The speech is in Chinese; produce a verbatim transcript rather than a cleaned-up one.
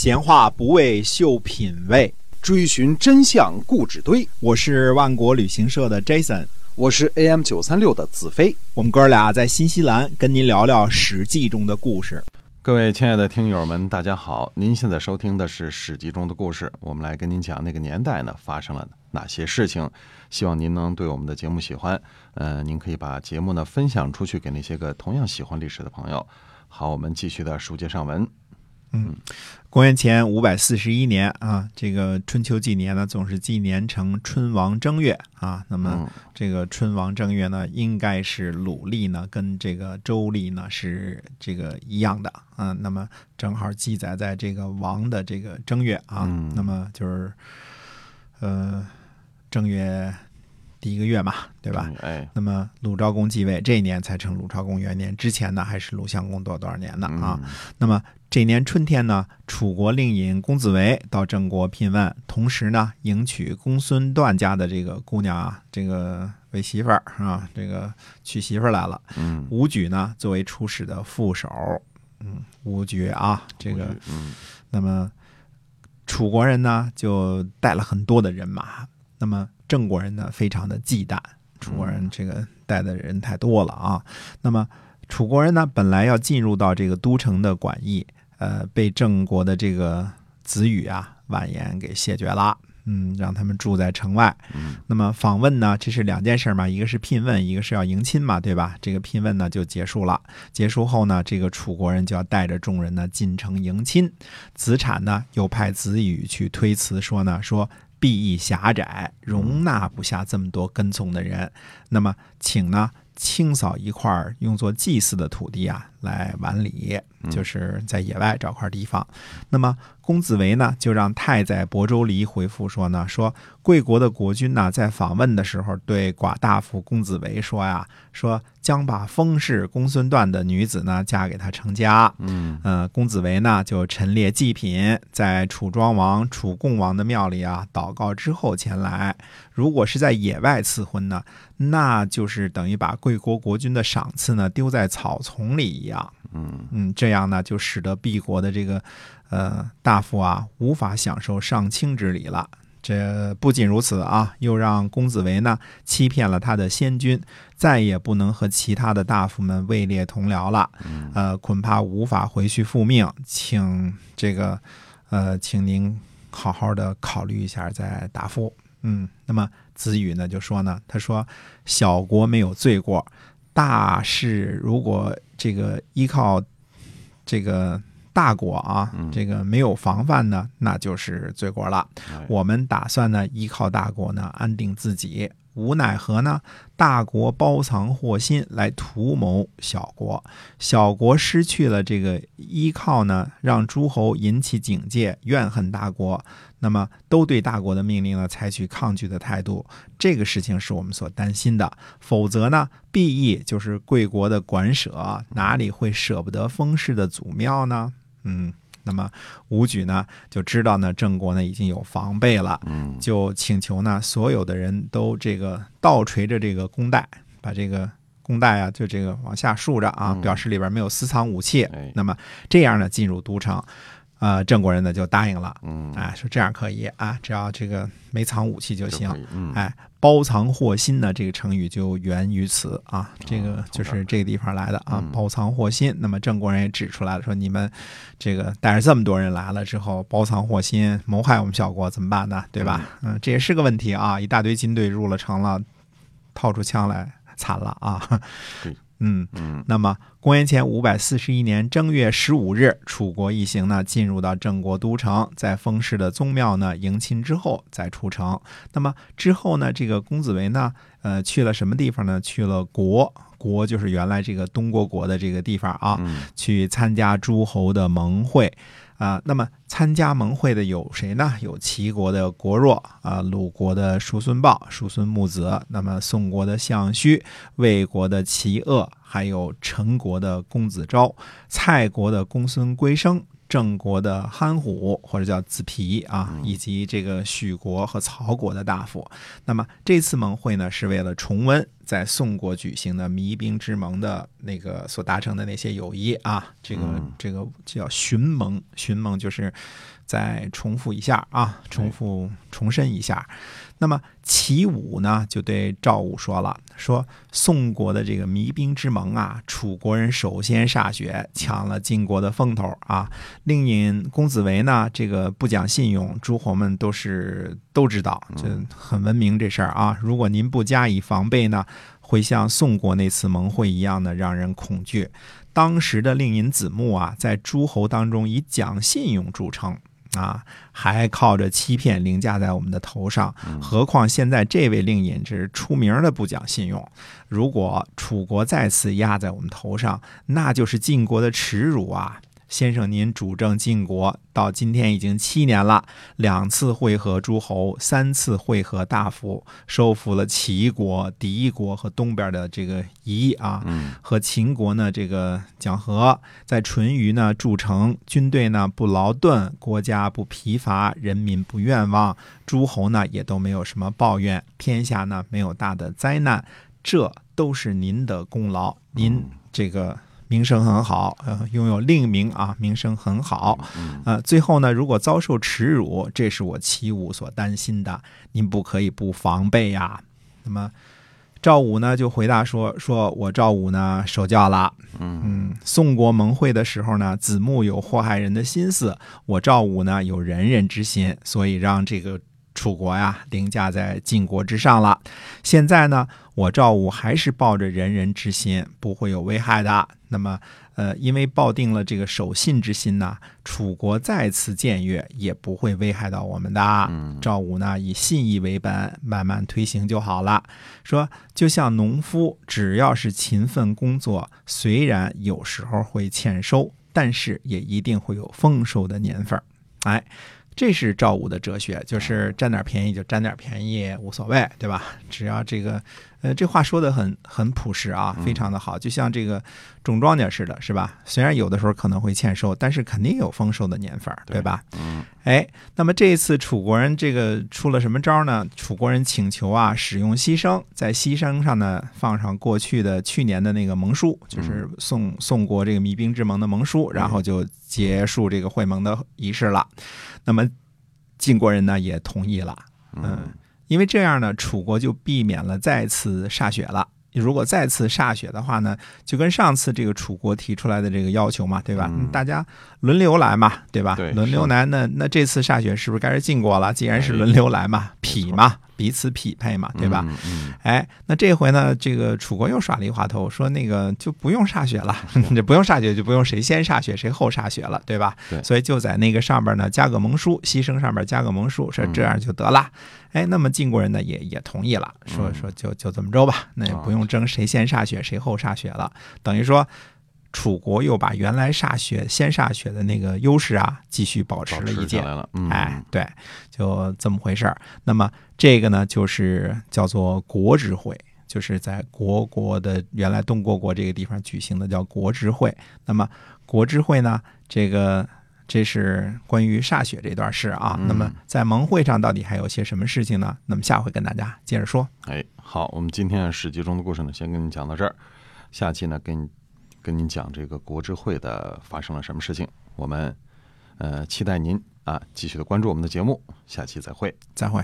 闲话不为秀品味，追寻真相固执堆。我是万国旅行社的 Jason， 我是 A M 九三六 的子飞。我们哥俩在新西兰跟您聊聊史记中的故事。各位亲爱的听友们，大家好，您现在收听的是史记中的故事，我们来跟您讲那个年代呢发生了哪些事情，希望您能对我们的节目喜欢。呃，您可以把节目呢分享出去给那些个同样喜欢历史的朋友。好，我们继续的书接上文。嗯，公元前五百四十一年啊，这个春秋纪年呢，总是纪年成春王正月啊。那么这个春王正月呢，应该是鲁历呢跟这个周历呢是这个一样的啊。那么正好记载在这个王的这个正月啊。嗯、那么就是呃正月第一个月嘛，对吧？哎，那么鲁昭公继位这一年才称鲁昭公元年，之前呢还是鲁襄公多多少年呢啊？嗯、那么。这年春天呢，楚国令尹公子围到郑国聘问，同时呢，迎娶公孙段家的这个姑娘啊，这个为媳妇儿啊，这个娶媳妇儿来了。嗯，武举呢作为出使的副手，嗯，武举啊，这个，嗯，那么楚国人呢就带了很多的人马，那么郑国人呢非常的忌惮，楚国人这个带的人太多了啊，那么。楚国人呢，本来要进入到这个都城的馆驿，呃，被郑国的这个子羽啊婉言给谢绝了，嗯，让他们住在城外。嗯、那么访问呢，这是两件事嘛，一个是聘问，一个是要迎亲嘛，对吧？这个聘问呢就结束了，结束后呢，这个楚国人就要带着众人呢进城迎亲。子产呢又派子羽去推辞说呢，说。必亦狭窄，容纳不下这么多跟从的人。那么，请呢清扫一块用作祭祀的土地啊，来完礼，就是在野外找块地方。嗯、那么，公子围呢就让太宰伯州黎回复说呢，说贵国的国君呢在访问的时候对寡大夫公子围说呀，说将把封氏公孙段的女子呢嫁给他成家。嗯，呃，公子围呢就陈列祭品，在楚庄王、楚共王的庙里啊祷告之后前来。如果是在野外赐婚呢，那就是等于把贵国国君的赏赐呢丢在草丛里一样。嗯嗯，这样呢就使得敝国的这个呃大夫啊无法享受上卿之礼了。这不仅如此啊，又让公子围呢欺骗了他的先君，再也不能和其他的大夫们位列同僚了。呃，恐怕无法回去复命，请这个呃，请您好好的考虑一下再答复。嗯，那么子羽呢就说呢，他说小国没有罪过，大事如果这个依靠这个大国啊，这个没有防范呢，那就是罪过了。我们打算呢依靠大国呢安定自己，无奈何呢大国包藏祸心来图谋小国，小国失去了这个依靠呢，让诸侯引起警戒，怨恨大国，那么都对大国的命令呢采取抗拒的态度，这个事情是我们所担心的。否则呢，必义就是贵国的馆舍，哪里会舍不得封氏的祖庙呢？嗯，那么武举呢就知道呢郑国呢已经有防备了，就请求呢所有的人都这个倒垂着这个弓带，把这个弓带啊就这个往下竖着啊，表示里边没有私藏武器。嗯、那么这样呢进入都城，呃，郑国人呢就答应了，哎，说这样可以啊，只要这个没藏武器就行。嗯、哎，包藏祸心呢，这个成语就源于此啊，这个就是这个地方来的啊，嗯、包藏祸心。那么郑国人也指出来了，说你们这个带着这么多人来了之后，包藏祸心，谋害我们小国怎么办呢？对吧？嗯，这也是个问题啊，一大堆军队入了城了，掏出枪来，惨了啊。对。嗯嗯，那么公元前五百四十一年正月十五日，楚国一行呢进入到郑国都城，在封氏的宗庙呢迎亲之后再出城。那么之后呢，这个公子围呢，呃，去了什么地方呢？去了国，国就是原来这个东国国的这个地方啊，嗯、去参加诸侯的盟会。啊、呃，那么参加盟会的有谁呢？有齐国的国弱啊，鲁、呃、国的叔孙豹、叔孙木子，那么宋国的项须、魏国的齐鄂，还有陈国的公子昭、蔡国的公孙归生、郑国的憨虎或者叫子皮啊，以及这个许国和曹国的大夫。那么这次盟会呢，是为了重温在宋国举行的弭兵之盟的那个所达成的那些友谊啊，这个、嗯、这个叫寻盟，寻盟就是再重复一下啊，重复重申一下。那么齐武呢，就对赵武说了，说宋国的这个弭兵之盟啊，楚国人首先歃血，抢了晋国的风头啊。令尹公子围呢，这个不讲信用，诸侯们都是都知道，这很文明这事儿啊。如果您不加以防备呢，会像宋国那次盟会一样的让人恐惧。当时的令尹子木啊，在诸侯当中以讲信用著称。啊，还靠着欺骗凌驾在我们的头上，何况现在这位令尹是出名的不讲信用。如果楚国再次压在我们头上，那就是晋国的耻辱啊！先生，您主政晋国到今天已经七年了，两次会合诸侯，三次会合大夫，收服了齐国、敌国和东边的这个夷啊，和秦国呢这个讲和，在淳于呢筑城，军队呢不劳顿，国家不疲乏，人民不怨望，诸侯呢也都没有什么抱怨，天下呢没有大的灾难，这都是您的功劳，您这个。名声很好，呃，拥有令名啊，名声很好，呃，最后呢，如果遭受耻辱，这是我齐武所担心的，您不可以不防备呀。那么赵武呢就回答说：“说我赵武呢守教了，嗯，宋国盟会的时候呢，子木有祸害人的心思，我赵武呢有仁人之心，所以让这个。”楚国呀，凌驾在晋国之上了。现在呢，我赵武还是抱着仁人之心，不会有危害的。那么，呃，因为抱定了这个守信之心呢，楚国再次僭越也不会危害到我们的。赵武呢，以信义为本，慢慢推行就好了。说就像农夫，只要是勤奋工作，虽然有时候会欠收，但是也一定会有丰收的年份。哎。这是赵武的哲学，就是占点便宜就占点便宜，无所谓，对吧？只要这个，呃，这话说的很很朴实啊，非常的好，就像这个种庄稼似的，是吧？虽然有的时候可能会欠收，但是肯定有丰收的年份，对吧？嗯。哎，那么这一次楚国人这个出了什么招呢？楚国人请求啊，使用牺牲，在牺牲上呢放上过去的去年的那个盟书，就是宋宋国这个弭兵之盟的盟书，然后就结束这个会盟的仪式了。那么晋国人呢也同意了，嗯，因为这样呢，楚国就避免了再次歃血了。如果再次歃血的话呢，就跟上次这个楚国提出来的这个要求嘛，对吧？嗯、大家轮流来嘛，对吧？对轮流来那，那那这次歃血是不是该是晋国了？既然是轮流来嘛，匹嘛，彼此匹配嘛，对吧？嗯嗯、哎，那这回呢，这个楚国又耍了一滑头，说那个就不用歃血了，这不用歃血就不用谁先歃血谁后歃血了，对吧？对所以就在那个上边呢加个盟书，牺牲上边加个盟书，说这样就得了。嗯哎，那么晋国人呢也也同意了，说说就就这么着吧，那也不用争谁先歃血谁后歃血了，等于说楚国又把原来歃血先歃血的那个优势啊继续保持了一届，嗯、哎，对，就这么回事儿。那么这个呢就是叫做国之会，就是在国国的原来东国国这个地方举行的叫国之会。那么国之会呢，这个。这是关于歃血这段事啊，那么在盟会上到底还有些什么事情呢？那么下回跟大家接着说。哎，好，我们今天史记中的故事呢，先跟您讲到这儿，下期呢跟跟您讲这个国之会的发生了什么事情，我们呃期待您啊继续的关注我们的节目，下期再会，再会。